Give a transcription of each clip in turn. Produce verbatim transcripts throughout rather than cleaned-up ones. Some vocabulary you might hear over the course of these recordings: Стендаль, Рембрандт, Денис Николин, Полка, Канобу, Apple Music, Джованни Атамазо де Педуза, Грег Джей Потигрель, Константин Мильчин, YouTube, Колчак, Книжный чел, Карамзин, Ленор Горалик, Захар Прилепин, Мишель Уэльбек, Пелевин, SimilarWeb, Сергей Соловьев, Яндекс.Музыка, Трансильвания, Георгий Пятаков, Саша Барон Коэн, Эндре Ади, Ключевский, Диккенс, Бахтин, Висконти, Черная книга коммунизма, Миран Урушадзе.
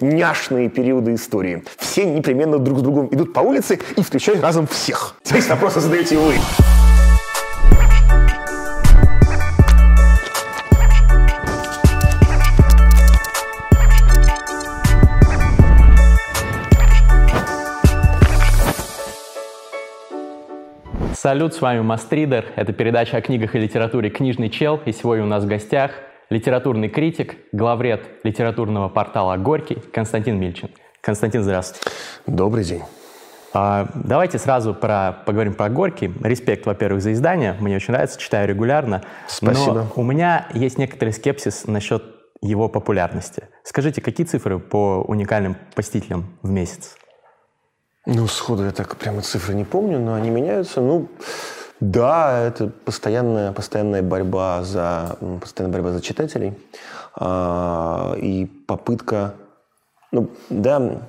няшные периоды истории. Все непременно друг с другом идут по улице и встречают разом всех. Здесь вопросы задаете вы. Салют, с вами Мастридер. Это передача о книгах и литературе «Книжный чел». И сегодня у нас в гостях литературный критик, главред литературного портала «Горький» Константин Мильчин. Константин, здравствуйте. Добрый день. А, давайте сразу про, поговорим про «Горький». Респект, во-первых, за издание. Мне очень нравится, читаю регулярно. Спасибо. Но у меня есть некоторый скепсис насчет его популярности. Скажите, какие цифры по уникальным посетителям в месяц? Ну, сходу я так прямо цифры не помню, но они меняются. Ну, да, это постоянная, постоянная, борьба, за, постоянная борьба за читателей. А, и попытка... Ну, да,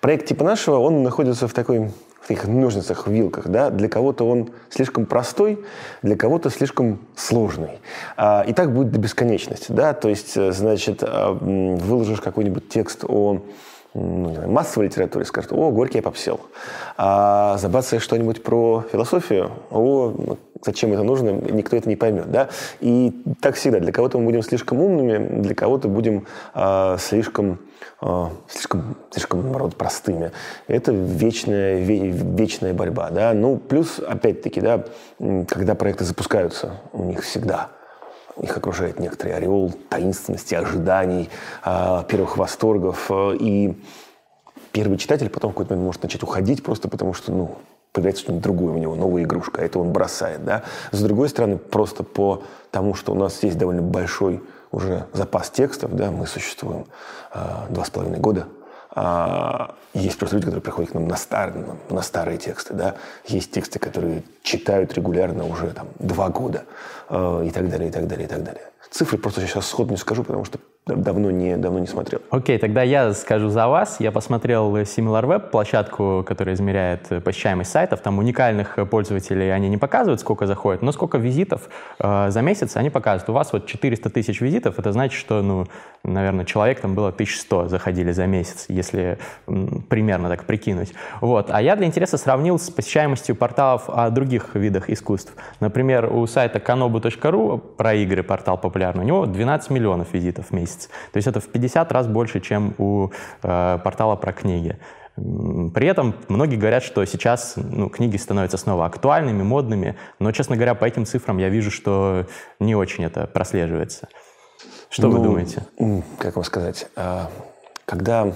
проект типа нашего, он находится в такой... в таких ножницах, в вилках, да, для кого-то он слишком простой, для кого-то слишком сложный. А, и так будет до бесконечности, да, то есть, значит, выложишь какой-нибудь текст о... Ну, не знаю, массовой литературе, скажут: о, Горький я попсел. А забацаешь что-нибудь про философию: о, зачем это нужно, никто это не поймет. Да? И так всегда, для кого-то мы будем слишком умными, для кого-то будем э, слишком, э, слишком, слишком народ, простыми. Это вечная, ве- вечная борьба. Да? Ну, плюс, опять-таки, да, когда проекты запускаются, у них всегда... Их окружает некоторый ореол таинственности, ожиданий, первых восторгов. И первый читатель потом в какой-то момент может начать уходить просто потому, что, ну, появляется что-нибудь другое у него, новая игрушка, а это он бросает, да. С другой стороны, просто по тому, что у нас есть довольно большой уже запас текстов, да, мы существуем два с половиной года. А, есть просто люди, которые приходят к нам на, стар, на, на старые тексты, да, есть тексты, которые читают регулярно уже там два года, э, и так далее, и так далее, и так далее. Цифры просто сейчас сходу не скажу, потому что давно не, давно не смотрел. Окей, okay, тогда я скажу за вас. Я посмотрел SimilarWeb, площадку, которая измеряет посещаемость сайтов. Там уникальных пользователей они не показывают, сколько заходит, но сколько визитов э, за месяц они показывают. У вас вот четыреста тысяч визитов, это значит, что, ну, наверное, человек там было тысяча сто заходили за месяц, если м, примерно так прикинуть. Вот. А я для интереса сравнил с посещаемостью порталов о других видах искусств. Например, у сайта канобу точка ру, про игры портал популярный, у него двенадцать миллионов визитов в месяц. То есть это в пятьдесят раз больше, чем у э, портала про книги. При этом многие говорят, что сейчас, ну, книги становятся снова актуальными, модными, но, честно говоря, по этим цифрам я вижу, что не очень это прослеживается. Что, ну, вы думаете? Как вам сказать? Когда...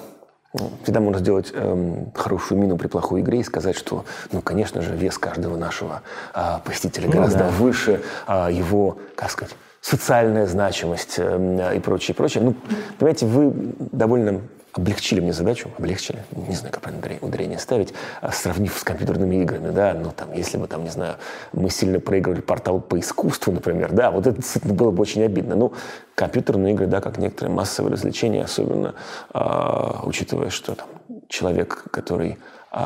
Всегда можно сделать э, хорошую мину при плохой игре и сказать, что, ну, конечно же, вес каждого нашего э, посетителя гораздо, ну, да, выше, э, его, как сказать, социальная значимость э, и прочее, прочее. Ну, понимаете, вы довольно облегчили мне задачу, облегчили, не знаю, как правильно ударение ставить, сравнив с компьютерными играми, да, ну, там, если бы, там, не знаю, мы сильно проигрывали портал по искусству, например, да, вот это было бы очень обидно. Ну, компьютерные игры, да, как некоторые массовые развлечения, особенно э, учитывая, что там человек, который э,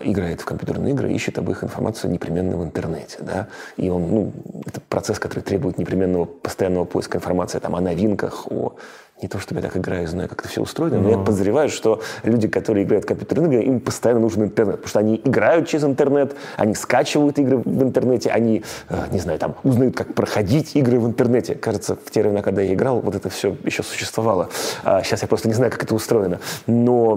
играет в компьютерные игры, ищет об их информацию непременно в интернете, да, и он, ну, это процесс, который требует непременного постоянного поиска информации, там, о новинках, о... Не то, чтобы я так играю, знаю, как это все устроено, но, но я подозреваю, что люди, которые играют в компьютерные игры, им постоянно нужен интернет, потому что они играют через интернет, они скачивают игры в интернете, они, не знаю, там, узнают, как проходить игры в интернете. Кажется, в те времена, когда я играл, вот это все еще существовало. Сейчас я просто не знаю, как это устроено. Но...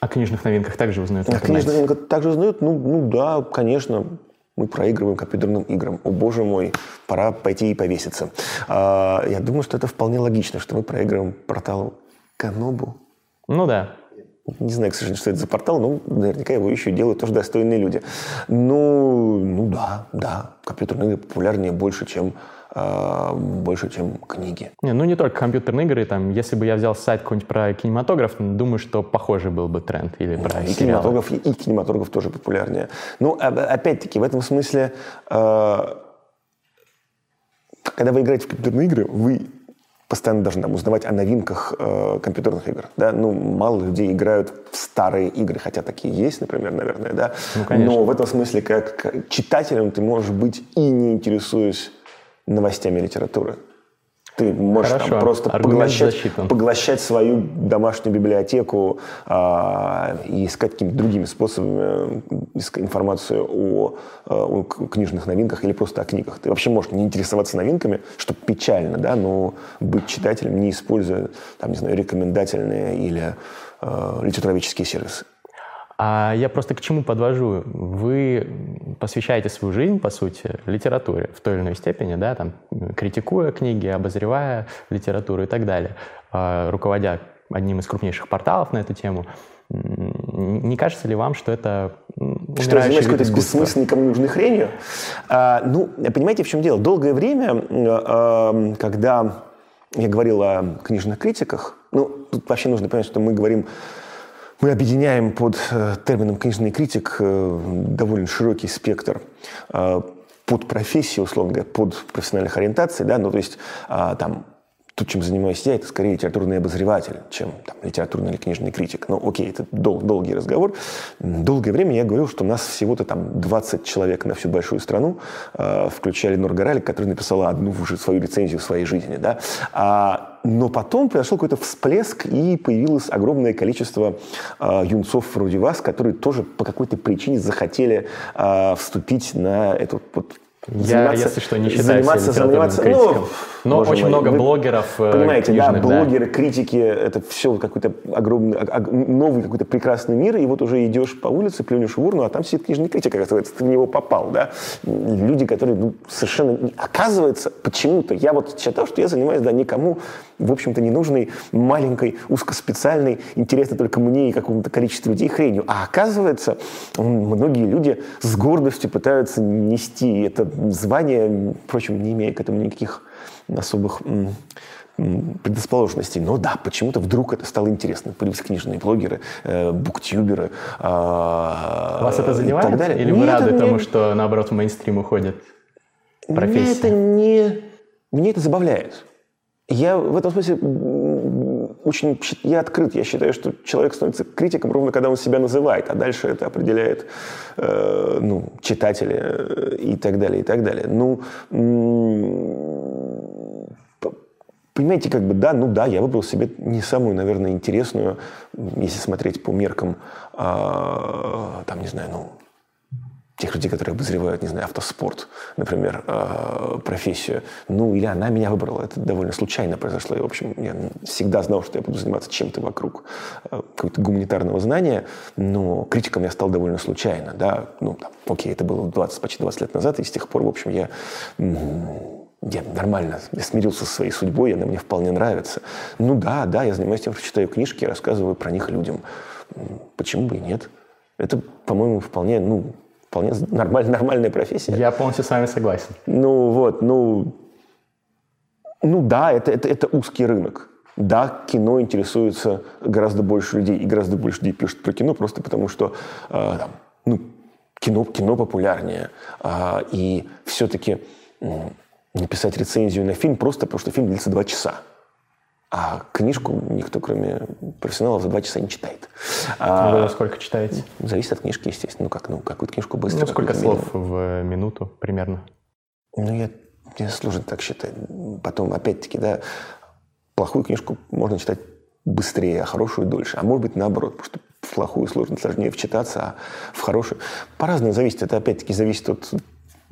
О книжных новинках также узнают в интернете? О книжных новинках также узнают? Ну, ну да, конечно. Мы проигрываем компьютерным играм. О, боже мой, пора пойти и повеситься. А, я думаю, что это вполне логично, что мы проигрываем порталу Канобу. Ну да. Не знаю, к сожалению, что это за портал, но наверняка его еще делают тоже достойные люди. Ну, ну да, да, компьютерные игры популярнее больше, чем... больше, чем книги. Не, ну не только компьютерные игры. Там, если бы я взял сайт какой-нибудь про кинематограф, думаю, что похожий был бы тренд. Или про да, и, кинематограф, и, и кинематограф тоже популярнее. Ну, а, опять-таки, в этом смысле, э, когда вы играете в компьютерные игры, вы постоянно должны там узнавать о новинках э, компьютерных игр. Да? Ну, мало людей играют в старые игры, хотя такие есть, например, наверное. Да? Ну, конечно. Но в этом смысле, как читателем ты можешь быть и не интересуясь новостями литературы. Ты можешь там просто поглощать, поглощать свою домашнюю библиотеку а, и искать какими-то другими способами информацию о, о книжных новинках или просто о книгах. Ты вообще можешь не интересоваться новинками, что печально, да, но быть читателем, не используя там, не знаю, рекомендательные или а, литературоведческие сервисы. А я просто к чему подвожу? Вы посвящаете свою жизнь, по сути, литературе в той или иной степени, да, там, критикуя книги, обозревая литературу и так далее, руководя одним из крупнейших порталов на эту тему. Не кажется ли вам, что это умирающий Что занимается какой-то бессмысленной, никому нужной хренью? А, ну, понимаете, в чем дело? Долгое время, когда я говорил о книжных критиках, ну, тут вообще нужно понять, что мы говорим... Мы объединяем под термином «книжный критик» довольно широкий спектр под профессию, условно говоря, под профессиональных ориентаций, да, ну, то есть там то, чем занимаюсь я, это скорее литературный обозреватель, чем там, литературный или книжный критик. Ну, окей, это дол- долгий разговор. Долгое время я говорил, что у нас всего-то там двадцать человек на всю большую страну, э, включая Ленор Горалик, которая написала одну уже свою рецензию в своей жизни. Да? А, но потом произошел какой-то всплеск, и появилось огромное количество э, юнцов вроде вас, которые тоже по какой-то причине захотели э, вступить на эту... Вот, Я, если что, не считаю себя литературным критиком. Ну, но очень мой, много вы, блогеров понимаете, книжных, да, блогеры, да. Критики, это все какой-то огромный, новый какой-то прекрасный мир, и вот уже идешь по улице, плюнешь в урну, а там сидит книжный критик, оказывается, ты в него попал, да. Люди, которые, ну, совершенно... Оказывается, почему-то, я вот считал, что я занимаюсь, да, никому, в общем-то, не нужной, маленькой, узкоспециальной, интересной только мне и какому-то количеству людей хренью. А оказывается, многие люди с гордостью пытаются нести это звание, впрочем, не имея к этому никаких особых предрасположенностей. Но да, почему-то вдруг это стало интересно. Появились книжные блогеры, э, буктюберы. Э, Вас это задевает? И так далее. Или вы Нет, рады тому, мне... что, наоборот, в мейнстрим уходит профессия? Мне это, не... Мне это забавляет. Я в этом смысле... Очень, я открыт, я считаю, что человек становится критиком ровно когда он себя называет, а дальше это определяет э, ну, читатели э, и так далее, и так далее. Ну, м- понимаете, как бы, да, ну да, я выбрал себе не самую, наверное, интересную, если смотреть по меркам, э, там, не знаю, ну, тех людей, которые обозревают, не знаю, автоспорт, например, профессию. Ну, или она меня выбрала. Это довольно случайно произошло. И, в общем, я всегда знал, что я буду заниматься чем-то вокруг какого-то гуманитарного знания, но критиком я стал довольно случайно, да. Ну, там, окей, это было двадцать, почти двадцать лет назад, и с тех пор, в общем, я... Я нормально я смирился со своей судьбой, она мне вполне нравится. Ну да, да, я занимаюсь тем, что читаю книжки и рассказываю про них людям. Почему бы и нет? Это, по-моему, вполне, ну... Вполне нормаль, нормальная профессия. Я полностью с вами согласен. Ну вот, ну... Ну да, это, это, это узкий рынок. Да, кино интересуется гораздо больше людей. И гораздо больше людей пишут про кино просто потому, что э, ну, кино, кино популярнее. Э, и все-таки э, написать рецензию на фильм просто потому, что фильм длится два часа. А книжку никто, кроме профессионалов, за два часа не читает. А, а сколько читаете? Зависит от книжки, естественно. Ну, как, ну, какую-то книжку быстро. Ну, сколько слов в минуту примерно? Ну, я, мне сложно так считать. Потом, опять-таки, да, плохую книжку можно читать быстрее, а хорошую дольше. А может быть, наоборот, потому что в плохую сложно, сложнее вчитаться, а в хорошую... По-разному зависит. Это, опять-таки, зависит от...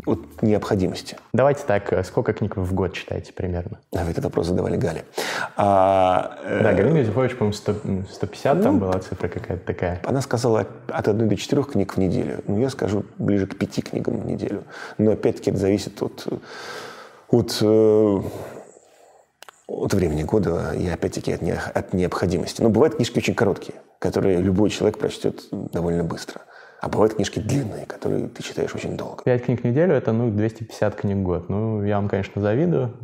от необходимости. Давайте так, сколько книг вы в год читаете примерно? А вы этот вопрос задавали Гале. А, да, Галина Юзефович, по-моему, сто, сто пятьдесят, ну, там была цифра какая-то такая. Она сказала от одной до четырёх книг в неделю. Ну, я скажу ближе к пяти книгам в неделю. Но опять-таки это зависит от, от, от времени года и опять-таки от, не, от необходимости. Но бывают книжки очень короткие, которые любой человек прочтет довольно быстро. А бывают книжки длинные, которые ты читаешь очень долго. пять книг в неделю – это, ну, двести пятьдесят книг в год. Ну, я вам, конечно, завидую.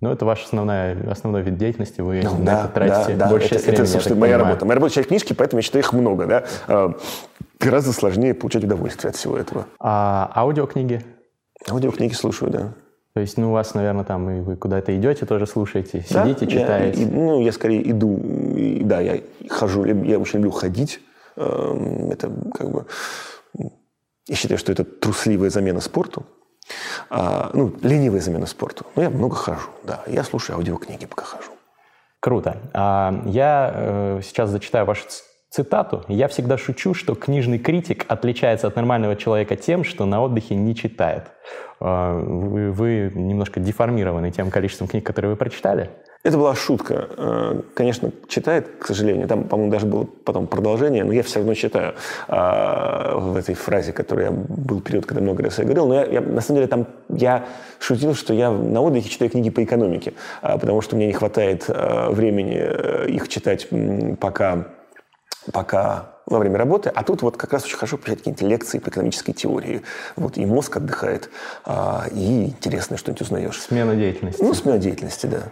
Но это ваш основная, основной вид деятельности. Вы ну, на да, это тратите да, больше да. часть времени. Это, собственно, моя понимаю. работа. Моя работа – читать книжки, поэтому я считаю их много. Да? А, гораздо сложнее получать удовольствие от всего этого. А аудиокниги? Аудиокниги слушаю, да. То есть, ну, у вас, наверное, там и вы куда-то идете, тоже слушаете, да? сидите, читаете. Я, и, ну, я скорее иду, и, да, я хожу, я очень люблю ходить. Это как бы... Я считаю, что это трусливая замена спорту. а, ну, ленивая замена спорту. Но я много хожу, да. Я слушаю аудиокниги, пока хожу. Круто. Я сейчас зачитаю вашу цитату. «Я всегда шучу, что книжный критик отличается от нормального человека тем, что на отдыхе не читает». Вы, вы немножко деформированы тем количеством книг, которые вы прочитали. Это была шутка. Конечно, читает, к сожалению. Там, по-моему, даже было потом продолжение, но я все равно читаю в этой фразе, которая был период, когда много раз я говорил. Но я, я, на самом деле там я шутил, что я на отдыхе читаю книги по экономике, потому что мне не хватает времени их читать пока... пока во время работы, а тут вот как раз очень хорошо получать какие-то лекции по экономической теории. Вот, и мозг отдыхает, и интересно что-нибудь узнаешь. Смена деятельности. Ну, смена деятельности, да.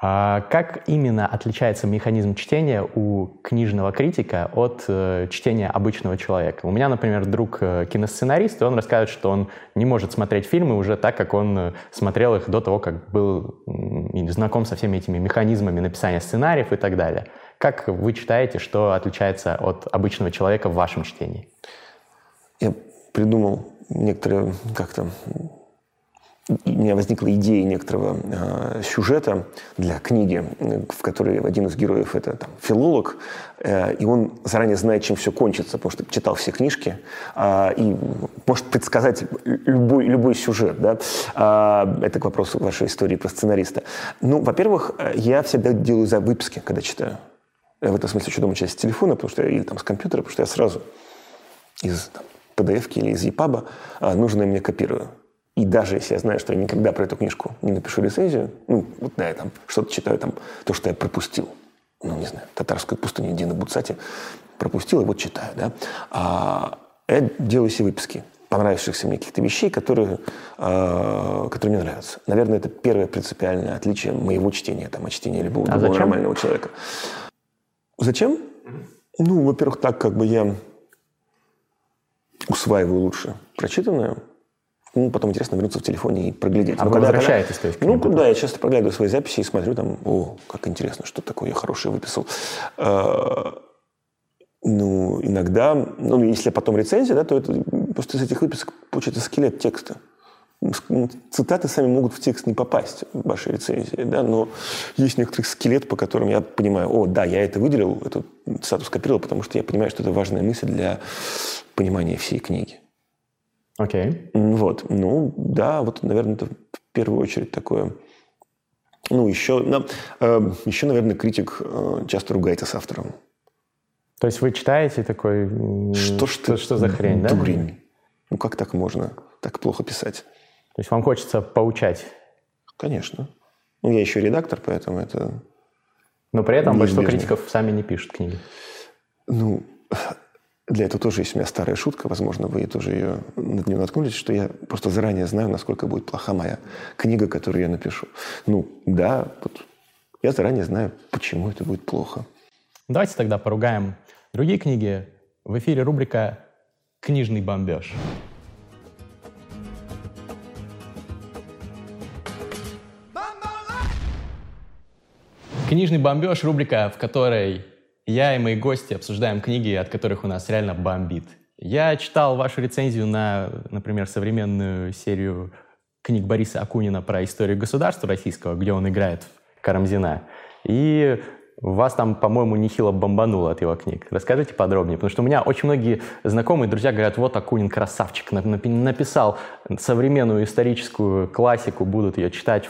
А как именно отличается механизм чтения у книжного критика от э, чтения обычного человека? У меня, например, друг э, киносценарист, и он рассказывает, что он не может смотреть фильмы уже так, как он смотрел их до того, как был э, знаком со всеми этими механизмами написания сценариев и так далее. Как вы читаете, что отличается от обычного человека в вашем чтении? Я придумал некоторые как-то... У меня возникла идея некоторого э, сюжета для книги, в которой один из героев – это там, филолог, э, и он заранее знает, чем все кончится, потому что читал все книжки, э, и может предсказать любой, любой сюжет. Да? Э, это к вопросу вашей истории про сценариста. Ну, во-первых, я всегда делаю за выписки, когда читаю. Я в этом смысле еще дома часть с телефона, потому что я, или там, с компьютера, потому что я сразу из там, пи ди эф-ки или из EPUB э, нужное мне копирую. И даже если я знаю, что я никогда про эту книжку не напишу рецензию, ну, вот да, я там что-то читаю, там, то, что я пропустил, ну, не знаю, «Татарскую пустыню» Дина Буцати пропустил, и вот читаю, да. А я делаю себе выписки понравившихся мне каких-то вещей, которые, э, которые мне нравятся. Наверное, это первое принципиальное отличие моего чтения, там, от чтения любого а другого нормального человека. Зачем? Ну, во-первых, так как бы я усваиваю лучше прочитанное. Ну, потом интересно вернуться в телефоне и проглядеть. А ну, вы когда, возвращаетесь, когда... то есть? Ну, куда? Я часто проглядываю свои записи и смотрю там, о, как интересно, что такое я хорошее выписал. А, ну, иногда, ну, если потом рецензия, да, то это просто из этих выписок получается скелет текста. Цитаты сами могут в текст не попасть в вашей рецензии, да, но есть некоторый скелет, по которым я понимаю, о, да, я это выделил, эту цитату скопировал, потому что я понимаю, что это важная мысль для понимания всей книги. Окей. Okay. Вот. Ну, да, вот, наверное, это в первую очередь такое. Ну, еще, ну, э, еще наверное, критик э, часто ругается с автором. То есть вы читаете такой... Что, что, что, что за хрень, да? Дурень. Ну, как так можно так плохо писать? То есть вам хочется поучать? Конечно. Ну, я еще редактор, поэтому это... Но при этом неизбежно. Большинство критиков сами не пишут книги. Ну... Для этого тоже есть у меня старая шутка, возможно, вы тоже ее над ней наткнулись, что я просто заранее знаю, насколько будет плоха моя книга, которую я напишу. Ну, да, вот я заранее знаю, почему это будет плохо. Давайте тогда поругаем другие книги. В эфире рубрика «Книжный бомбеж». «Книжный бомбеж» — рубрика, в которой... Я и мои гости обсуждаем книги, от которых у нас реально бомбит. Я читал вашу рецензию на, например, современную серию книг Бориса Акунина про историю государства российского, где он играет Карамзина. И вас там, по-моему, нехило бомбануло от его книг. Расскажите подробнее, потому что у меня очень многие знакомые, друзья говорят, вот Акунин красавчик, написал современную историческую классику, будут ее читать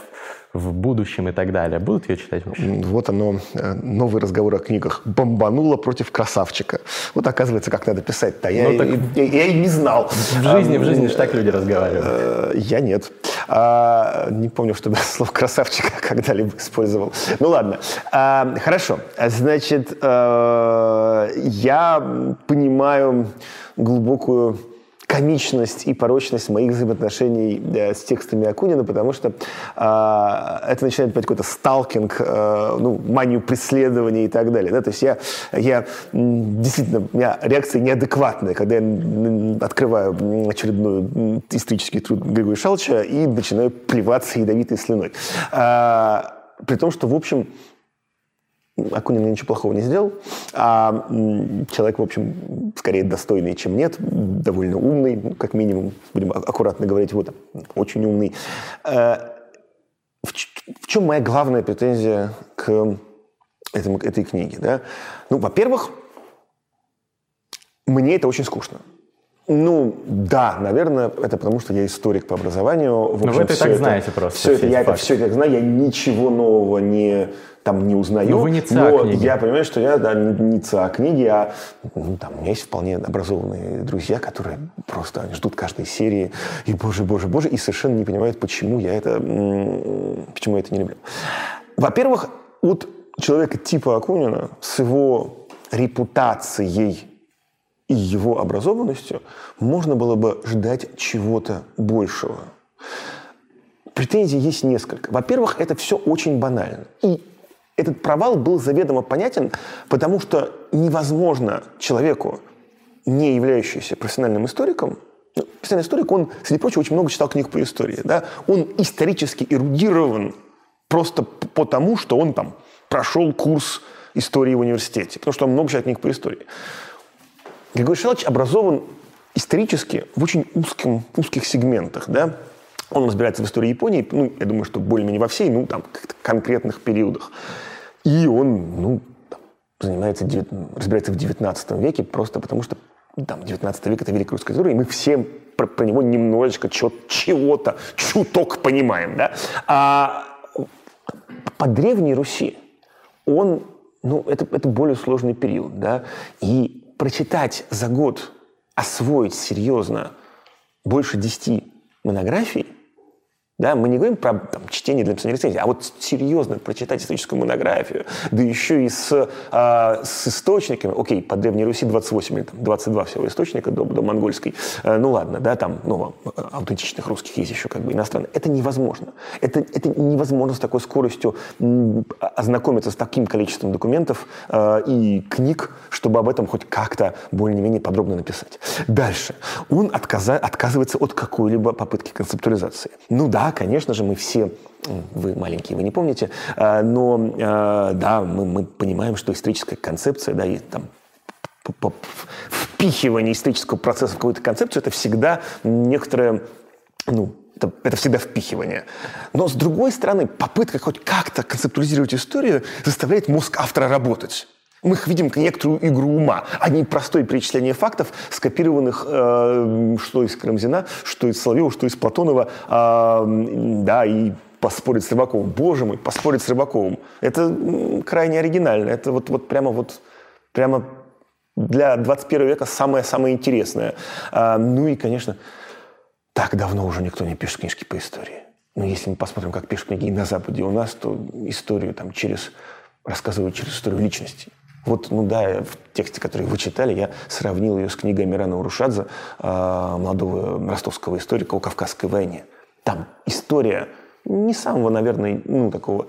в будущем и так далее. Будут ее читать вообще? Вот оно, новый разговор о книгах. Бомбануло против красавчика. Вот оказывается, как надо писать-то. Я, ну, так... я, я, я и не знал. В жизни, а, в жизни же так люди разговаривают. Я нет. А, не помню, чтобы слово «красавчика» когда-либо использовал. Ну ладно. А, хорошо. Значит, а, я понимаю глубокую... комичность и порочность моих взаимоотношений э, с текстами Акунина, потому что э, это начинает быть какой-то сталкинг, э, ну, манию преследования и так далее. Да? То есть я, я действительно, у меня реакция неадекватная, когда я открываю очередной исторический труд Григория Шалча и начинаю плеваться ядовитой слюной. Э, при том, что, в общем, Акунин ничего плохого не сделал, а человек, в общем, скорее достойный, чем нет, довольно умный, ну, как минимум, будем аккуратно говорить, вот, очень умный. В чем моя главная претензия к этому, этой книге? Да? Ну, во-первых, мне это очень скучно. Ну, да, наверное, это потому, что я историк по образованию. В общем, Но вы это и так это, знаете просто. Все это, я это все это знаю, я ничего нового не, там, не узнаю. Но вы не ЦА но книги. Я понимаю, что я да, не ЦА книги, а ну, там, у меня есть вполне образованные друзья, которые просто они ждут каждой серии и, боже, боже, боже, и совершенно не понимают, почему я это, почему я это не люблю. Во-первых, от человека типа Акунина с его репутацией и его образованностью можно было бы ждать чего-то большего. Претензий есть несколько. Во-первых, это все очень банально. И этот провал был заведомо понятен, потому что невозможно человеку, не являющемуся профессиональным историком, профессиональный историк, он, среди прочего, очень много читал книг по истории, да? Он исторически эрудирован просто потому, что он там прошел курс истории в университете, потому что он много читал книг по истории. Григорий Шалович образован исторически в очень узком, узких сегментах. Да? Он разбирается в истории Японии, ну, я думаю, что более-менее во всей, ну, там, каких-то конкретных периодах. И он, ну, там, занимается, разбирается в девятнадцатом веке просто потому, что там, девятнадцатый век – это великая русская история, и мы все про, про него немножечко чё, чего-то, чуток понимаем. Да? А по Древней Руси он, ну, это, это более сложный период. Да? И прочитать за год, освоить серьезно больше десяти монографий, да, мы не говорим про там, чтение для написания рецензии, а вот серьезно прочитать историческую монографию, да еще и с, а, с источниками, окей, по Древней Руси двадцать восемь или там, двадцать два всего источника до, до монгольской, а, ну ладно, да, там ну, аутентичных русских есть еще как бы иностранных, это невозможно. Это, это невозможно с такой скоростью ознакомиться с таким количеством документов а, и книг, чтобы об этом хоть как-то более-менее подробно написать. Дальше. Он отказа, отказывается от какой-либо попытки концептуализации. Ну да, Да, конечно же, мы все, вы маленькие, вы не помните, но да, мы, мы понимаем, что историческая концепция, да, и там впихивание исторического процесса в какую-то концепцию, это всегда некоторое, ну, это, это всегда впихивание. Но с другой стороны, попытка хоть как-то концептуализировать историю заставляет мозг автора работать. Мы их видим как некоторую игру ума, а не простое перечисление фактов, скопированных э, что из Карамзина, что из Соловьева, что из Платонова, э, да, и поспорить с Рыбаковым. Боже мой, поспорить с Рыбаковым. Это крайне оригинально. Это вот, вот прямо вот, прямо для двадцать первого века самое-самое интересное. Э, ну и, конечно, так давно уже никто не пишет книжки по истории. Но если мы посмотрим, как пишут книги и на Западе, и у нас, то историю там через, рассказывают через историю личностей. Вот, ну да, в тексте, который вы читали, я сравнил ее с книгой Мирана Урушадзе, молодого ростовского историка о Кавказской войне. Там история не самого, наверное, ну, такого...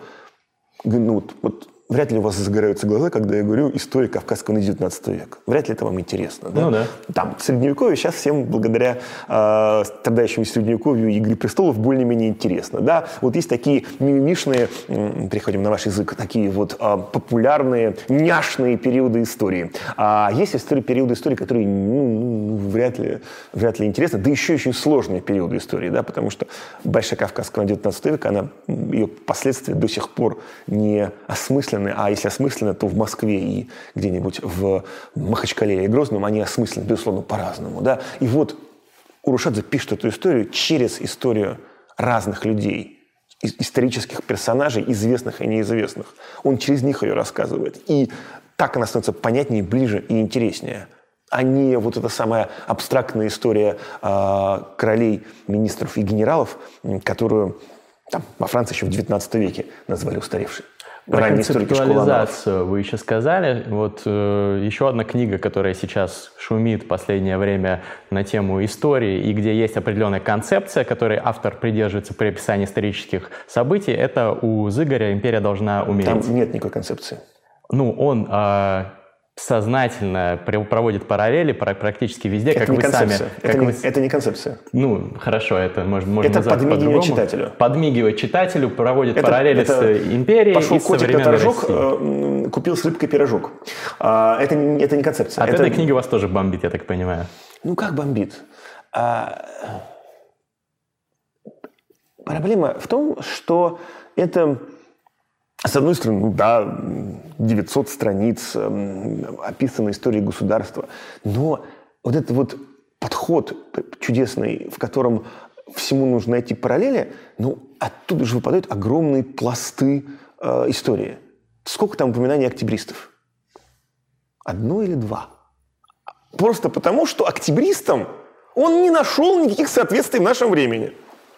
Ну, вот, вот вряд ли у вас загораются глаза, когда я говорю «История Кавказской войны девятнадцатого века». Вряд ли это вам интересно. Да? Ну да. Там Средневековье сейчас всем благодаря э, страдающему Средневековью и «Игре престолов» более-менее интересно. Да? Вот есть такие мимишные, э, переходим на ваш язык, такие вот э, популярные, няшные периоды истории. А есть истории, периоды истории, которые ну, вряд ли, вряд ли интересны, да еще очень сложные периоды истории, да? Потому что Большая Кавказская война девятнадцатого века, она, ее последствия до сих пор не осмыслены, а если осмысленно, то в Москве и где-нибудь в Махачкале и Грозном они осмыслены, безусловно, по-разному. Да? И вот Урушадзе пишет эту историю через историю разных людей, исторических персонажей, известных и неизвестных. Он через них ее рассказывает. И так она становится понятнее, ближе и интереснее. А не вот эта самая абстрактная история э, королей, министров и генералов, которую там, во Франции еще в девятнадцатом веке назвали устаревшей. Про концептуализацию вы еще сказали. Вот э, еще одна книга, которая сейчас шумит в последнее время на тему истории, и где есть определенная концепция, которой автор придерживается при описании исторических событий, это у Зыгаря «Империя должна умереть». Там нет никакой концепции. Ну, он... Э, сознательно проводит параллели практически везде, это как вы концепция. сами. Это, как не, вы... это не концепция. Ну, хорошо, это можно, можно это назвать по-другому. Читателю. Подмигивает читателю, проводит это, параллели это с империей и современной Пошел котик на торжок, э, купил с рыбкой пирожок. А, это, это не концепция. От это... этой книги вас тоже бомбит, я так понимаю. Ну, как бомбит? А... Проблема в том, что это... С одной стороны, да, девятьсот страниц э, описанной истории государства, но вот этот вот подход чудесный, в котором всему нужно найти параллели, ну, оттуда же выпадают огромные пласты э, истории. Сколько там упоминаний октябристов? Одно или два? Просто потому, что октябристам он не нашел никаких соответствий в нашем времени.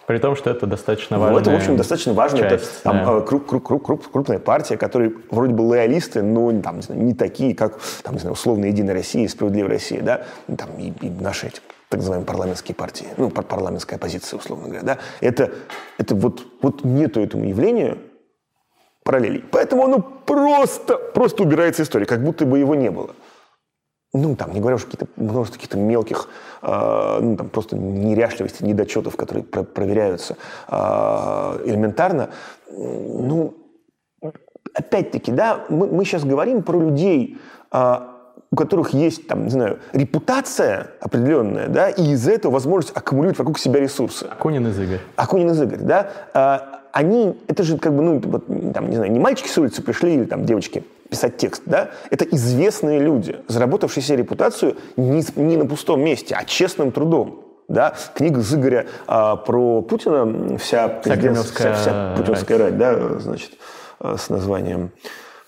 При том, что это достаточно важно. Ну, это, в общем, достаточно важно. Это там, да. круп, круп, круп, круп, крупная партия, которые вроде бы лоялисты, но там, не, знаю, не такие, как там, не знаю, условно «Единая Россия» и «Справедливая Россия». Да? Там, и, и наши так называемые парламентские партии, ну, парламентская оппозиция, условно говоря. Да? Это, это вот, вот нету этому явлению параллелей. Поэтому оно просто, просто убирается из истории, как будто бы его не было. Ну, там, не говоря уж какие-то множество каких-то мелких, э, ну, там, просто неряшливостей, недочетов, которые про- проверяются э, элементарно. Ну, опять-таки, да, мы, мы сейчас говорим про людей, э, у которых есть, там, не знаю, репутация определенная, да, и из-за этого возможность аккумулировать вокруг себя ресурсы. Акунин и Зыгарь. Акунин и Зыгарь, да. Э, они, это же, как бы, ну, там, не знаю, не мальчики с улицы пришли или, там, девочки писать текст, да, это известные люди, заработавшие себе репутацию не, не на пустом месте, а честным трудом, да, книга Зыгаря а, про Путина, вся, вся, кремлевская... вся, вся путинская рать, да, значит, с названием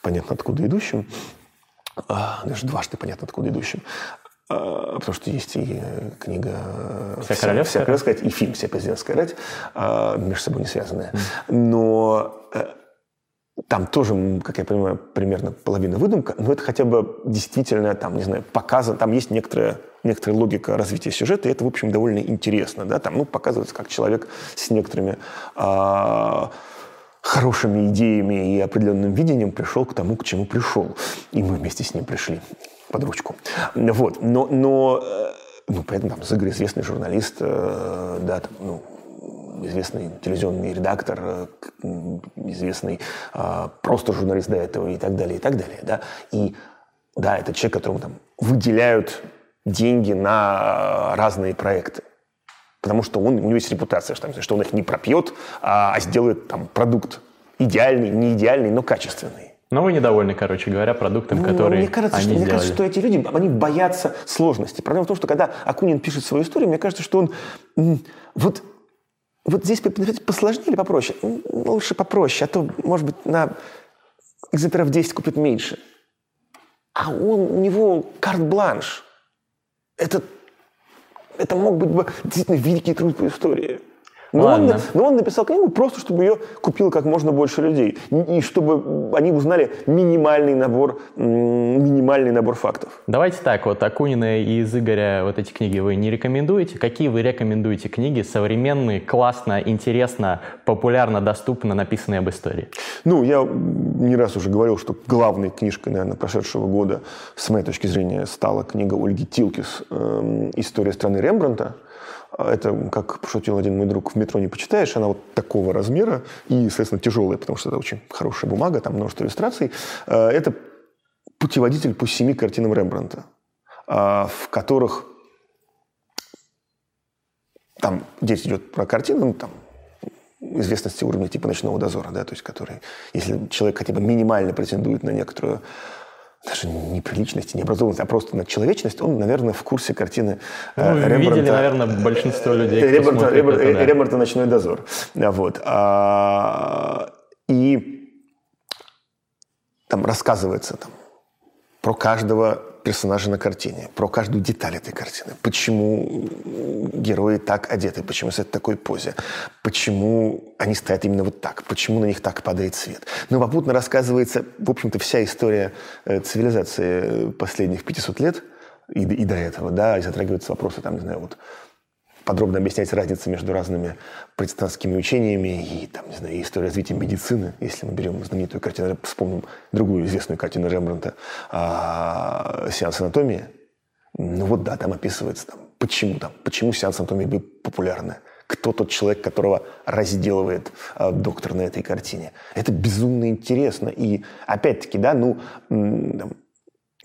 «Понятно, откуда идущим», даже дважды «Понятно, откуда идущим», потому что есть и книга «Вся, вся королевская рать», и фильм «Вся президентская рать», между собой не связанная, но... Там тоже, как я понимаю, примерно половина выдумка, но это хотя бы действительно, там, не знаю, показано, там есть некоторая, некоторая логика развития сюжета, и это, в общем, довольно интересно, да, там, ну, показывается, как человек с некоторыми а, хорошими идеями и определенным видением пришел к тому, к чему пришел, и мы вместе с ним пришли под ручку, вот, но, но, ну, поэтому там Зыгарь известный журналист, да, там, ну, известный телевизионный редактор, известный э, просто журналист до этого и так далее, и так далее, да. И, да, это человек, которому там выделяют деньги на разные проекты, потому что он, у него есть репутация, что, что он их не пропьет, а, а сделает там продукт идеальный, не идеальный, но качественный. Но вы недовольны, короче говоря, продуктом, ну, который мне кажется, они что, мне кажется, что эти люди, они боятся сложности. Проблема в том, что когда Акунин пишет свою историю, мне кажется, что он м- вот Вот здесь посложнее или попроще? Лучше попроще, а то, может быть, на экземпляров десять купят меньше. А он, у него карт-бланш. Это, это мог быть действительно великий труд по истории. Но он, но он написал книгу просто, чтобы ее купило как можно больше людей. И чтобы они узнали минимальный набор, минимальный набор фактов. Давайте так, вот Акунина и Зыгаря, вот эти книги вы не рекомендуете. Какие вы рекомендуете книги современные, классно, интересно, популярно, доступно, написанные об истории? Ну, я не раз уже говорил, что главной книжкой, наверное, прошедшего года, с моей точки зрения, стала книга Ольги Тилкис «История страны Рембрандта». Это, как пошутил один мой друг, в метро не почитаешь, она вот такого размера и, соответственно, тяжелая, потому что это очень хорошая бумага, там множество иллюстраций. Это путеводитель по семи картинам Рембрандта, в которых там здесь идет про картину, ну, там, известности уровня типа «Ночного дозора», да, то есть который, если человек хотя бы минимально претендует на некоторую даже не приличность, не образованность, а просто на человечность, он, наверное, в курсе картины ну, Рембрандта. Видели, наверное, большинство людей, Рембрандта, Рембрандта, это, да. Рембрандта «Ночной дозор». Вот. И там рассказывается там, про каждого персонажа на картине, про каждую деталь этой картины, почему герои так одеты, почему стоят в такой позе, почему они стоят именно вот так, почему на них так падает свет. Но попутно рассказывается, в общем-то, вся история цивилизации последних пятисот лет и, и до этого, да, и затрагиваются вопросы, там, не знаю, вот подробно объяснять разницу между разными протестантскими учениями и, там, не знаю, историю развития медицины. Если мы берем знаменитую картину, вспомним другую известную картину Рембрандта «Сеанс анатомии». Ну вот да, там описывается, там, почему, там, почему сеанс анатомии был популярны. Кто тот человек, которого разделывает э, доктор на этой картине. Это безумно интересно. И опять-таки, да, ну, там,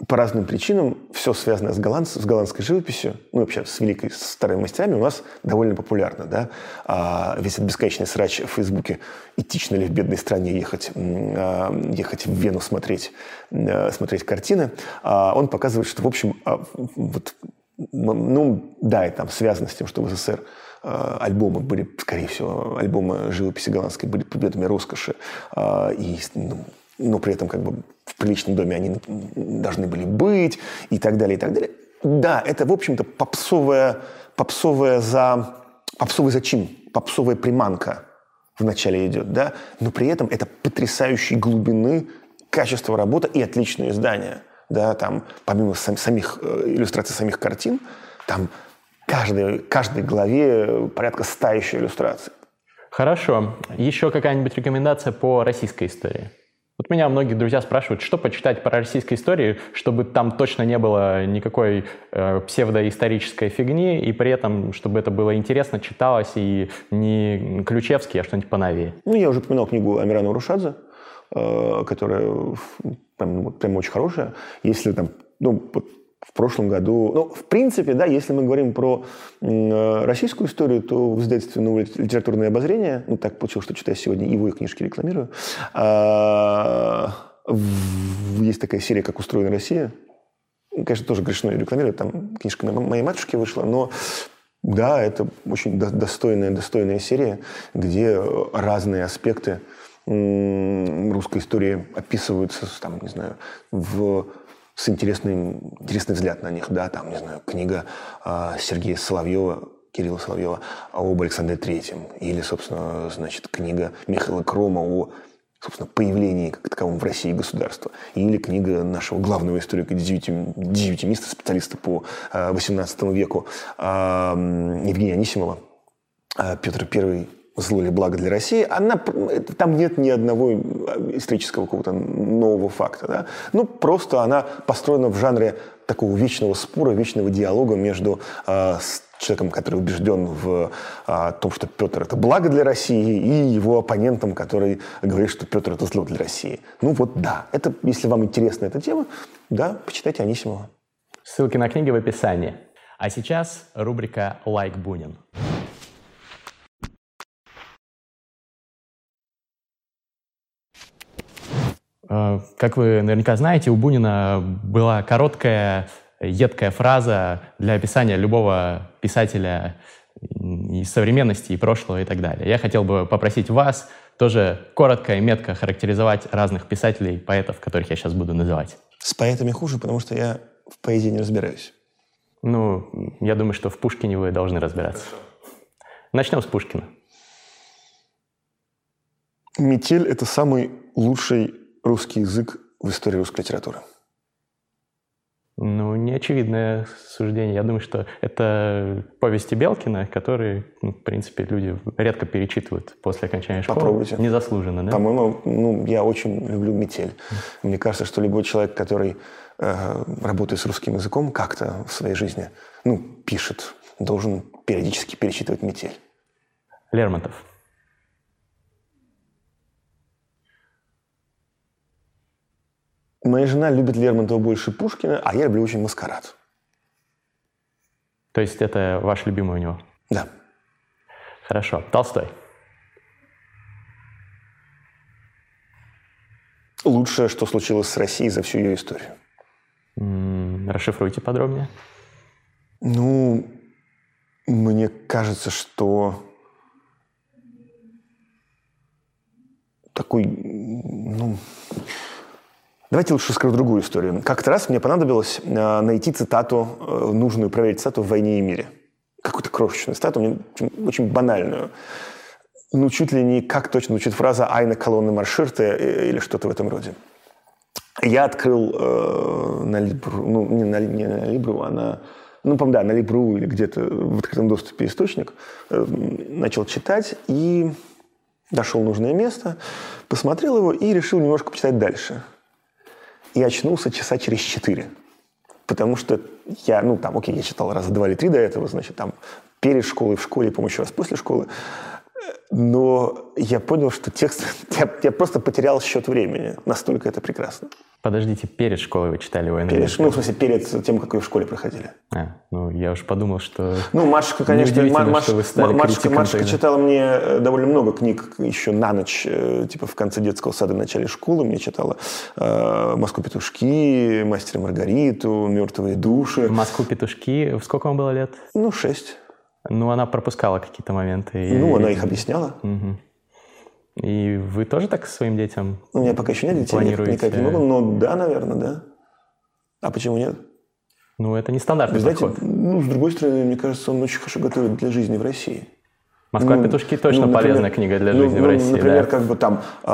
по разным причинам все связанное с, голланд, с голландской живописью, ну, вообще с великой, с старыми мастерами у нас довольно популярно, да. А, весь этот бесконечный срач в Фейсбуке. Этично ли в бедной стране ехать, э, ехать в Вену смотреть, э, смотреть картины. А, он показывает, что, в общем, э, вот, ну, да, и там связано с тем, что в СССР альбомы были, скорее всего, альбомы живописи голландской были предметами роскоши, и, ну, но при этом как бы в приличном доме они должны были быть, и так далее, и так далее. Да, это, в общем-то, попсовая, попсовая за, попсовый зачин, попсовая приманка вначале идет, да, но при этом это потрясающей глубины, качество работы и отличное издание, да, там, помимо сам, самих, иллюстраций самих картин, там, Каждой, каждой главе порядка ста еще иллюстраций. Хорошо. Еще какая-нибудь рекомендация по российской истории? Вот меня многие друзья спрашивают, что почитать про российскую историю, чтобы там точно не было никакой э, псевдоисторической фигни, и при этом, чтобы это было интересно, читалось, и не Ключевский, а что-нибудь поновее. Ну, я уже упоминал книгу Амирана Урушадзе, э, которая прям, прям очень хорошая. Если там... Ну, в прошлом году... Ну, в принципе, да, если мы говорим про э, российскую историю, то в издательстве «Новое литературное обозрение», ну, так получилось, что читаю сегодня его и книжки рекламирую, э, в, есть такая серия «Как устроена Россия». Конечно, тоже грешно ее рекламировать, там книжка моей матушки вышла, но да, это очень достойная, достойная серия, где разные аспекты э, русской истории описываются, там, не знаю, в... с интересным, интересный взгляд на них, да, там, не знаю, книга э, Сергея Соловьева, Кирилла Соловьева об Александре Третьем, или, собственно, значит, книга Михаила Крома о, собственно, появлении как таковом в России государства, или книга нашего главного историка, дизютимиста, специалиста по э, восемнадцатому веку э, Евгения Анисимова, э, Петр Первый, «Зло ли благо для России», она, там нет ни одного исторического какого-то нового факта. Да? Ну, просто она построена в жанре такого вечного спора, вечного диалога между э, человеком, который убежден в э, том, что Петр – это благо для России, и его оппонентом, который говорит, что Петр – это зло для России. Ну вот да, это, если вам интересна эта тема, да, почитайте Анисимова. Ссылки на книги в описании. А сейчас рубрика «Лайк Бунин». Как вы наверняка знаете, у Бунина была короткая, едкая фраза для описания любого писателя из современности, и прошлого, и так далее. Я хотел бы попросить вас тоже коротко и метко характеризовать разных писателей, поэтов, которых я сейчас буду называть. С поэтами хуже, потому что я в поэзии не разбираюсь. Ну, я думаю, что в Пушкине вы должны разбираться. Начнем с Пушкина. «Метель» — это самый лучший русский язык в истории русской литературы. Ну, неочевидное суждение. Я думаю, что это повести Белкина, которые, в принципе, люди редко перечитывают после окончания школы. Попробуйте. Незаслуженно, да? По-моему, ну, я очень люблю «Метель». Мне кажется, что любой человек, который э, работает с русским языком как-то в своей жизни, ну, пишет, должен периодически перечитывать «Метель». Лермонтов. Моя жена любит Лермонтова больше Пушкина, а я люблю очень «Маскарад». То есть это ваш любимый у него? Да. Хорошо. Толстой. Лучшее, что случилось с Россией за всю ее историю. М-м, расшифруйте подробнее. Ну, мне кажется, что такой, ну... Давайте лучше скажу другую историю. Как-то раз мне понадобилось э, найти цитату, э, нужную проверить цитату в «Войне и мире». Какую-то крошечную цитату, мне, очень банальную. Ну, чуть ли не как точно звучит фраза «Айна колонны марширте» или что-то в этом роде. Я открыл э, на Либру, ну, не на, не на Либру, а на ну, по-моему, да, на Либру или где-то в открытом доступе источник, начал читать и дошел в нужное место, посмотрел его и решил немножко почитать дальше. И очнулся часа через четыре. Потому что я, ну, там, окей, я читал раза два или три до этого, значит, там, перед школой, в школе, по-моему, еще раз после школы. Но я понял, что текст... Я, я просто потерял счет времени. Настолько это прекрасно. Подождите, перед школой вы читали его? Перед, ну, в смысле, перед тем, как вы в школе проходили. А, ну, я уж подумал, что... Ну, Машка, конечно, Маш, Машка, Машка читала мне довольно много книг еще на ночь, типа в конце детского сада, в начале школы. Мне читала э, «Москву-петушки», «Мастера Маргариту», «Мертвые души». «Москву-петушки» сколько вам было лет? Ну, шесть. Ну, она пропускала какие-то моменты. И... Ну, она их объясняла. Угу. И вы тоже так своим детям? У меня пока еще нет детей, планируете... никак не могу, но да, наверное, да. А почему нет? Ну, это нестандартный подход. Знаете, ну, с другой стороны, мне кажется, он очень хорошо готовит для жизни в России. «Москва-петушки» ну, точно ну, например, полезная книга для жизни ну, в России. Ну, например, да? Как бы там э,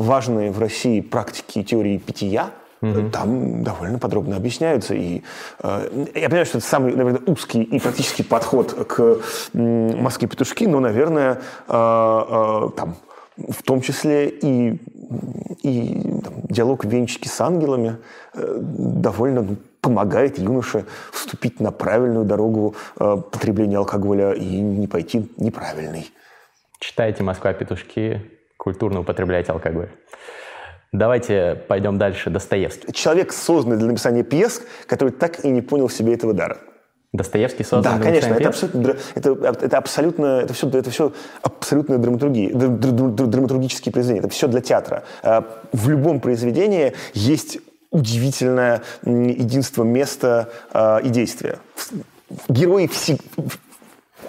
важные в России практики и теории питья, угу. Там довольно подробно объясняются. И, э, я понимаю, что это самый, наверное, узкий и практический подход к э, «Москве-петушки», но, наверное, э, э, там, в том числе и, и там, диалог «Венчики с ангелами» э, довольно ну, помогает юноше вступить на правильную дорогу э, потребления алкоголя и не пойти неправильной. Читайте «Москва-петушки», культурно употребляйте алкоголь. Давайте пойдем дальше. Достоевский. Человек, созданный для написания пьес, который так и не понял в себе этого дара. Достоевский создан для написания пьес? Да, конечно. Это абсолютно, это, это абсолютно, это все, это все абсолютная драматургия, драматургические произведения. Это все для театра. В любом произведении есть удивительное единство места и действия. Герои всегда...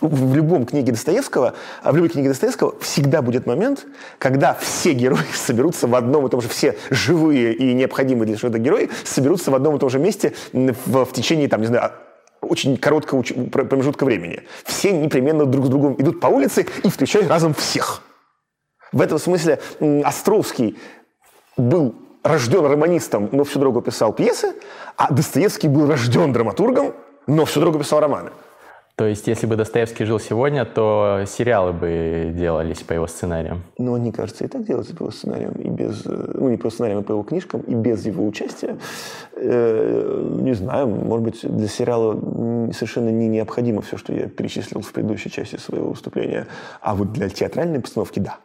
В любом книге Достоевского, в любой книге Достоевского всегда будет момент, когда все герои соберутся в одном и том же, все живые и необходимые для сюжета герои соберутся в одном и том же месте в, в течение, там, не знаю, очень короткого уч- промежутка времени. Все непременно друг с другом идут по улице и встречают разом всех. В этом смысле Островский был рожден романистом, но всю дорогу писал пьесы, а Достоевский был рожден драматургом, но всю дорогу писал романы. То есть, если бы Достоевский жил сегодня, то сериалы бы делались по его сценариям? Ну, мне кажется, и так делаются по его сценариям, и без... Ну, не по его сценариям, а по его книжкам, и без его участия. Э-э- не знаю, может быть, для сериала совершенно не необходимо все, что я перечислил в предыдущей части своего выступления. А вот для театральной постановки – да.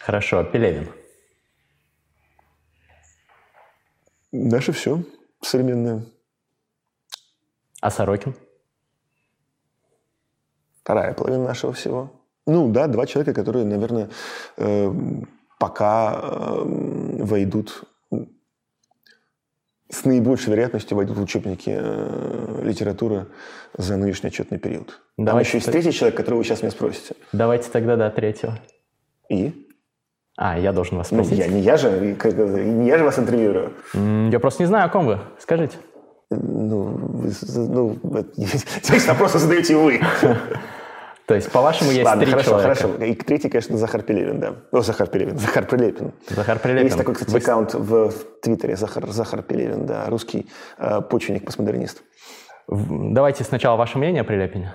Хорошо. Пелевин. Наше все современное. А Сорокин? Вторая половина нашего всего. Ну да, два человека, которые, наверное, э, пока э, войдут, с наибольшей вероятностью войдут в учебники э, литературы за нынешний отчетный период. Давайте. Там еще есть третий человек, которого вы сейчас меня спросите. Давайте тогда до третьего. И? А, я должен вас спросить. Ну, я, не, я же, как, не я же вас интервьюирую. Я просто не знаю, о ком вы. Скажите. Ну, ну, эти вопросы задаете вы. То есть, по-вашему, есть три человека. Ладно, хорошо, хорошо. И третий, конечно, Захар Пелевин, да. О, Захар Пелевин. Захар Прилепин. Захар Прилепин. Есть такой, кстати, аккаунт в Твиттере. Захар, Захар Пелевин, да. Русский почвенник-постмодернист. Давайте сначала ваше мнение о Прилепине.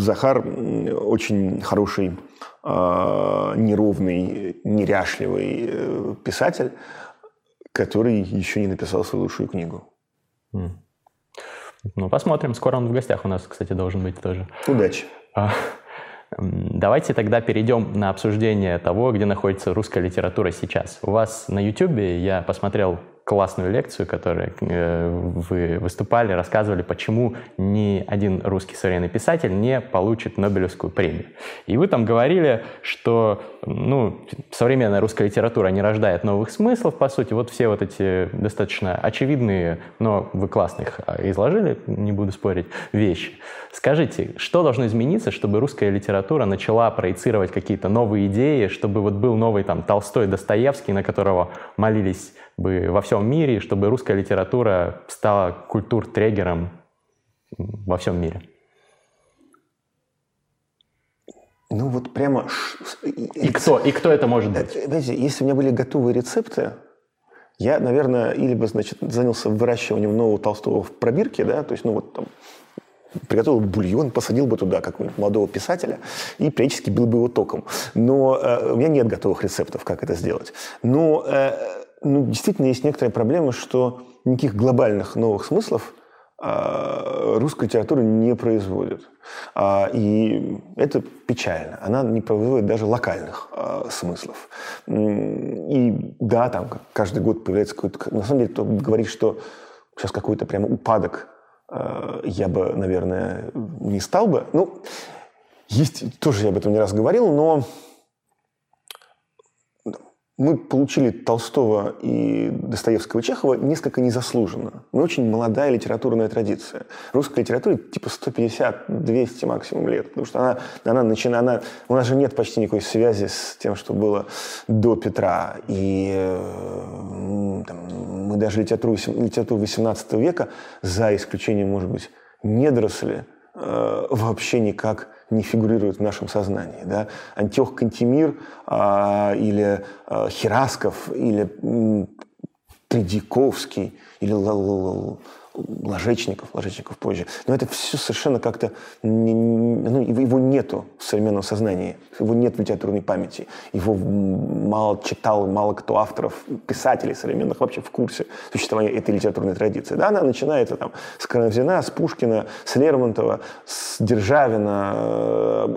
Захар очень хороший, неровный, неряшливый писатель, который еще не написал свою лучшую книгу. Mm. Ну, посмотрим. Скоро он в гостях у нас, кстати, должен быть тоже. Удачи. Давайте тогда перейдем на обсуждение того, где находится русская литература сейчас. У вас на YouTube я посмотрел классную лекцию, которой вы выступали, рассказывали, почему ни один русский современный писатель не получит Нобелевскую премию. И вы там говорили, что ну, современная русская литература не рождает новых смыслов, по сути. Вот все вот эти достаточно очевидные, но вы классно их изложили, не буду спорить, вещи. Скажите, что должно измениться, чтобы русская литература начала проецировать какие-то новые идеи, чтобы вот был новый там Толстой, Достоевский, на которого молились бы во всем мире, чтобы русская литература стала культур-трегером во всем мире? Ну вот прямо... И кто, и кто это может быть? Знаете, если у меня были готовые рецепты, Я, наверное, или бы, значит, занялся выращиванием нового Толстого в пробирке, да, то есть, ну, вот там, приготовил бы бульон, посадил бы туда какого-нибудь молодого писателя и периодически бил бы его током. Но э, у меня нет готовых рецептов, как это сделать. Но э, ну, действительно есть некоторая проблема, что никаких глобальных новых смыслов э, русская литература не производит. Э, и это печально. Она не производит даже локальных э, смыслов. И да, там каждый год появляется какой-то... На самом деле, кто говорит, что сейчас какой-то прямо упадок, я бы, наверное, не стал бы. Ну, есть, тоже я об этом не раз говорил, но мы получили Толстого и Достоевского, и Чехова несколько незаслуженно. Мы очень молодая литературная традиция. Русская литература типа сто пятьдесят - двести максимум лет, потому что она, она, начина, она, у нас же нет почти никакой связи с тем, что было до Петра. И там, мы даже литературу, литературу восемнадцатого века, за исключением, может быть, недоросли, вообще никак не фигурирует в нашем сознании. Да? Антиох Кантемир а, или а, Херасков, или м, Тредяковский, или л- л- л- Ложечников, Ложечников позже. Но это все совершенно как-то... Не, ну, его нету в современном сознании, его нет в литературной памяти. Его мало читал, мало кто авторов, писателей современных вообще в курсе существования этой литературной традиции. Да, она начинается там с Карамзина, с Пушкина, с Лермонтова, с Державина.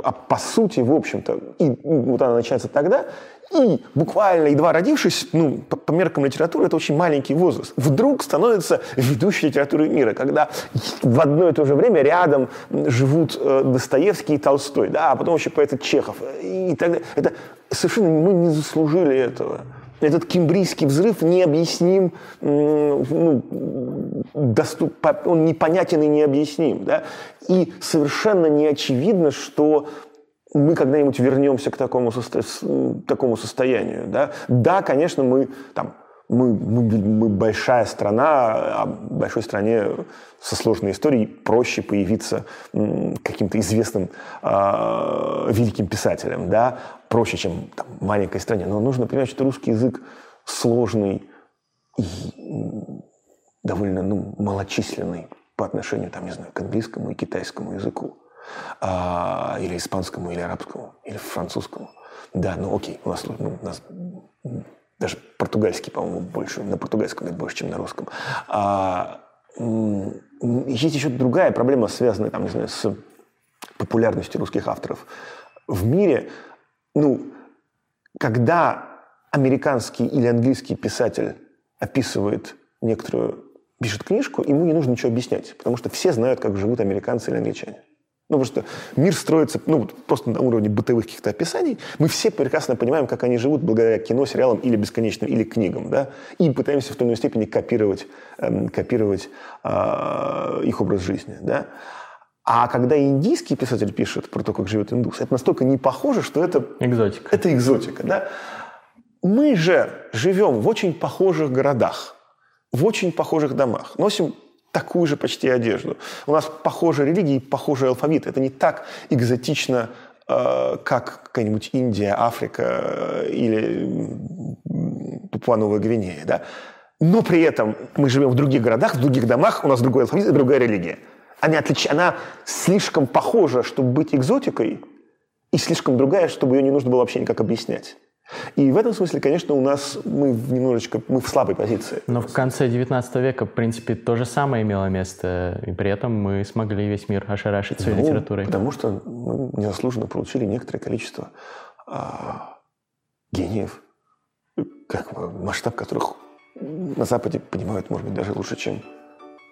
А по сути, в общем-то, и вот она начинается тогда, и буквально, едва родившись, ну, по, по меркам литературы, это очень маленький возраст, вдруг становится ведущей литературой мира, когда в одно и то же время рядом живут Достоевский и Толстой, да, а потом еще поэт Чехов. И так, это совершенно мы не заслужили этого. Этот кембрийский взрыв необъясним, ну, доступ, он непонятен и необъясним. Да? И совершенно не очевидно, что мы когда-нибудь вернемся к такому, состо... такому состоянию. Да, да, конечно, мы, там, мы, мы, мы большая страна, а большой стране со сложной историей проще появиться каким-то известным э, великим писателем, да, проще, чем там, в маленькой стране. Но нужно понимать, что русский язык сложный и довольно ну, малочисленный по отношению там, не знаю, к английскому и китайскому языку. Или испанскому, или арабскому, или французскому. Да, ну окей, у нас, ну, у нас даже португальский, по-моему, больше, на португальском это больше, чем на русском. А, есть еще другая проблема, связанная, там, не знаю, с популярностью русских авторов. В мире, ну, когда американский или английский писатель описывает некоторую, пишет книжку, ему не нужно ничего объяснять, потому что все знают, как живут американцы или англичане. Ну, потому что мир строится ну, просто на уровне бытовых каких-то описаний. Мы все прекрасно понимаем, как они живут благодаря кино, сериалам или бесконечным, или книгам. Да? И пытаемся в той или иной степени копировать, эм, копировать э, их образ жизни. Да? А когда индийский писатель пишет про то, как живет индус, это настолько не похоже, что это экзотика. Это экзотика, да? Мы же живем в очень похожих городах, в очень похожих домах. Носим такую же почти одежду. У нас похожие религии, похожий алфавит. Это не так экзотично, как какая-нибудь Индия, Африка или Папуа-Новая Гвинея. Да? Но при этом мы живем в других городах, в других домах, у нас другой алфавит и другая религия. Она, отлич... Она слишком похожа, чтобы быть экзотикой, и слишком другая, чтобы ее не нужно было вообще никак объяснять. И в этом смысле, конечно, у нас мы немножечко мы в слабой позиции. Но в конце девятнадцатого века, в принципе, то же самое имело место, и при этом мы смогли весь мир ошарашить своей ну, литературой. Потому что мы незаслуженно получили некоторое количество а, гениев, как бы, масштаб которых на Западе понимают, может быть, даже лучше, чем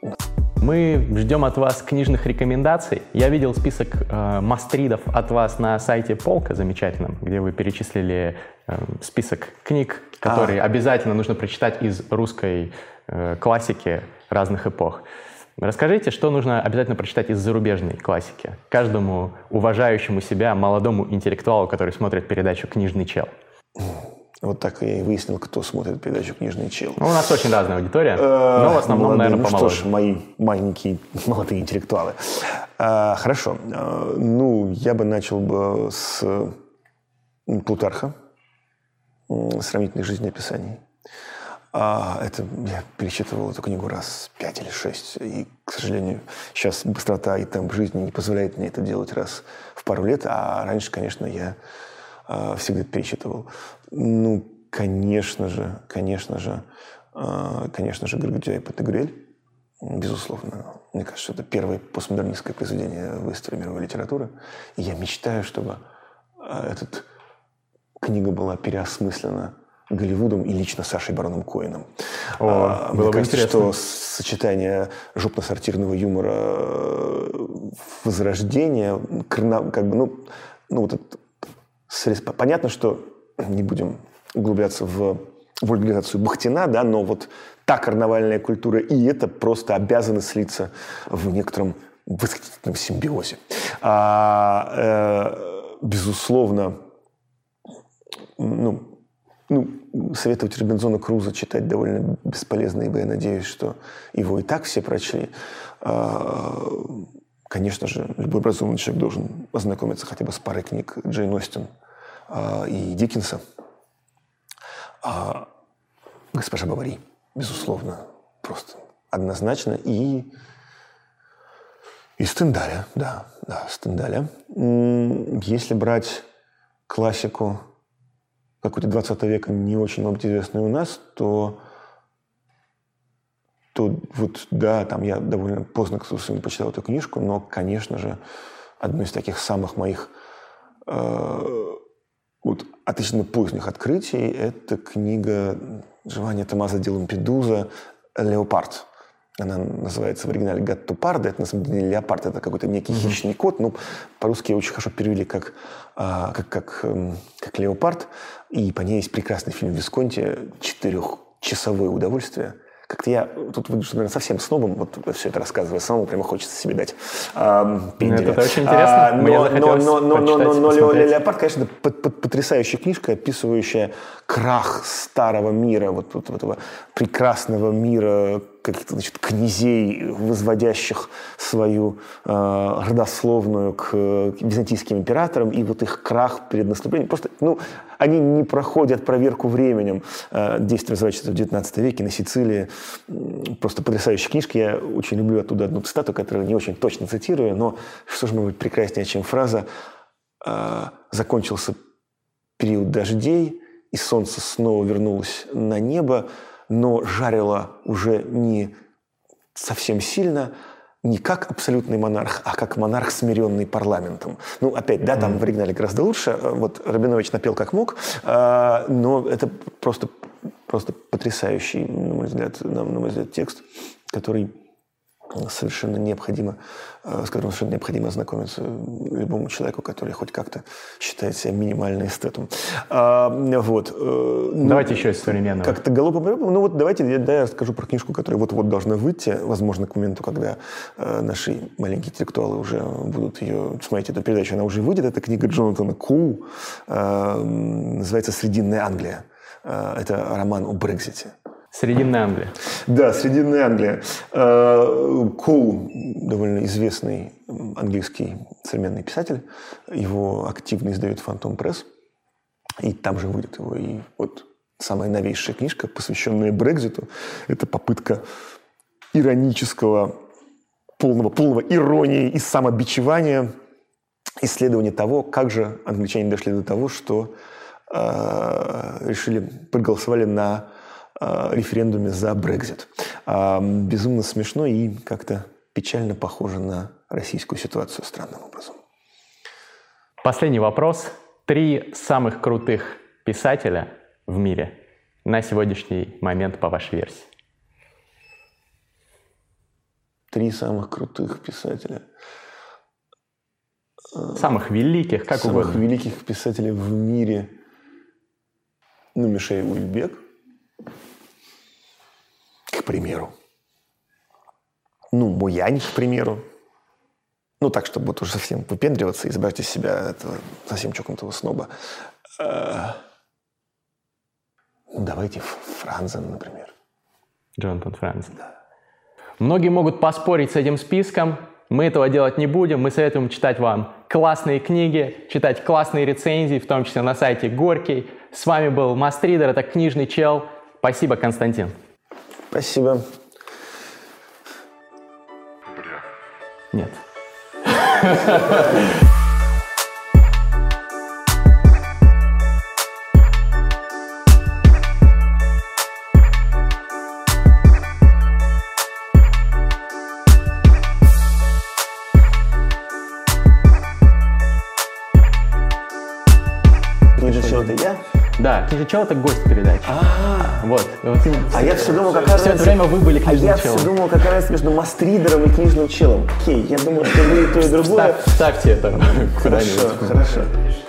у нас. Мы ждем от вас книжных рекомендаций. Я видел список э, мастридов от вас на сайте Полка замечательном, где вы перечислили э, список книг, которые а. обязательно нужно прочитать из русской э, классики разных эпох. Расскажите, что нужно обязательно прочитать из зарубежной классики каждому уважающему себя молодому интеллектуалу, который смотрит передачу «Книжный чел». Вот так я и выяснил, кто смотрит передачу «Книжный чел». Ну, у нас очень разная аудитория, но в основном, молодые, наверное, помоложе. Ну что ж, мои маленькие молодые интеллектуалы. А, хорошо. А, ну, я бы начал бы с Плутарха, сравнительных жизнеописаний. А, это я перечитывал эту книгу раз пять или шесть. И, к сожалению, сейчас быстрота и темп жизни не позволяет мне это делать раз в пару лет. А раньше, конечно, я э, всегда перечитывал. Ну, конечно же, конечно же, э, конечно же, Грег Джей Потигрель. Безусловно. Мне кажется, это первое постмодернистское произведение в истории мировой литературы. И я мечтаю, чтобы эта книга была переосмыслена Голливудом и лично Сашей Бароном Коэном. О, а, было мне бы кажется, интересно. Что сочетание жопно-сортирного юмора, возрождения, как бы, ну, ну вот этот срез... Понятно, что не будем углубляться в вульгаризацию Бахтина, да, но вот та карнавальная культура и это просто обязаны слиться в некотором восхитительном симбиозе. А, э, безусловно, ну, ну, советовать Робинзона Крузо читать довольно бесполезно, ибо я надеюсь, что его и так все прочли. А, конечно же, любой образованный человек должен ознакомиться хотя бы с парой книг Джей Ностин а, и Диккенса. А, госпожа Бавари. Безусловно, просто однозначно. И, и Стендаля, да, да, Стендаля. Если брать классику какой-то двадцатого века, не очень, может быть, известную у нас, то, то вот, да, там я довольно поздно, к сожалению, почитал эту книжку, но, конечно же, одно из таких самых моих э, вот, отлично поздних открытий – это книга... Джованни Атамазо де Педуза «Леопард». Она называется в оригинале «Гад Тупарда». Это, на самом деле, леопард. Это какой-то некий mm-hmm. хищный кот. Ну, по-русски очень хорошо перевели как, а, как, как, как «Леопард». И по ней есть прекрасный фильм «Висконти». Четырехчасовое удовольствие. Как-то я тут выгляжу, наверное, совсем снобом, вот все это рассказывая, самому прямо хочется себе дать а, пенделя. Это очень интересно. А, но, но, но, но, но, но, но «Леопард», конечно, потрясающая книжка, описывающая крах старого мира, вот, вот этого прекрасного мира каких-то, значит, князей, возводящих свою э, родословную к византийским императорам, и вот их крах перед наступлением. Просто, ну, они не проходят проверку временем. Действие разворачивается в девятнадцатом веке на Сицилии. Просто потрясающая книжка. Я очень люблю оттуда одну цитату, которую не очень точно цитирую, но что же может быть прекраснее, чем фраза «Закончился период дождей, и солнце снова вернулось на небо, но жарило уже не совсем сильно, не как абсолютный монарх, а как монарх, смиренный парламентом». Ну, опять, да, там mm-hmm. в оригинале гораздо лучше. Вот Рабинович напел как мог, э, но это просто, просто потрясающий, на мой взгляд, на, на мой взгляд, текст, который совершенно необходимо, э, с которым совершенно необходимо ознакомиться любому человеку, который хоть как-то считает себя минимально эстетом. А, вот, э, давайте ну, еще из современного. Как-то голубым. Ну вот давайте я, да, я расскажу про книжку, которая вот-вот должна выйти, возможно, к моменту, когда э, наши маленькие интеллектуалы уже будут ее смотреть, эту передачу, она уже выйдет. Это книга Джонатана Коу, э, называется «Срединная Англия». Э, это роман о Брексите. Срединная Англия. Да, Срединная Англия. Коу, довольно известный английский современный писатель. Его активно издает «Фантом Пресс». И там же выйдет его. И вот самая новейшая книжка, посвященная Брекситу, это попытка иронического, полного, полного иронии и самобичевания исследования того, как же англичане дошли до того, что э, решили, проголосовали на... референдуме за Брексит. Безумно смешно и как-то печально похоже на российскую ситуацию странным образом. Последний вопрос. Три самых крутых писателя в мире на сегодняшний момент, по вашей версии. Три самых крутых писателя. Самых великих, как самых угодно. Самых великих писателей в мире. Ну, Мишель Уэльбек. К примеру. Ну, Муянь, к примеру. Ну, так, чтобы вот уже совсем выпендриваться и избавить из себя этого совсем чокнутого сноба. А... Давайте Франзен, например. Джонатан Франзен. Да. Многие могут поспорить с этим списком. Мы этого делать не будем. Мы советуем читать вам классные книги, читать классные рецензии, в том числе на сайте Горький. С вами был Мастридер, это книжный чел. Спасибо, Константин. Спасибо. Бля. Нет. Да, Кижичева-то гость передачи. А-а-а. Вот. вот. А я все думал, какая все разница... Все это время вы были книжным а челом. А я все думал, какая разница между мастридером и книжным челом. Окей, я думаю, что вы и то, и другое. Вставьте это куда-нибудь. Хорошо, хорошо.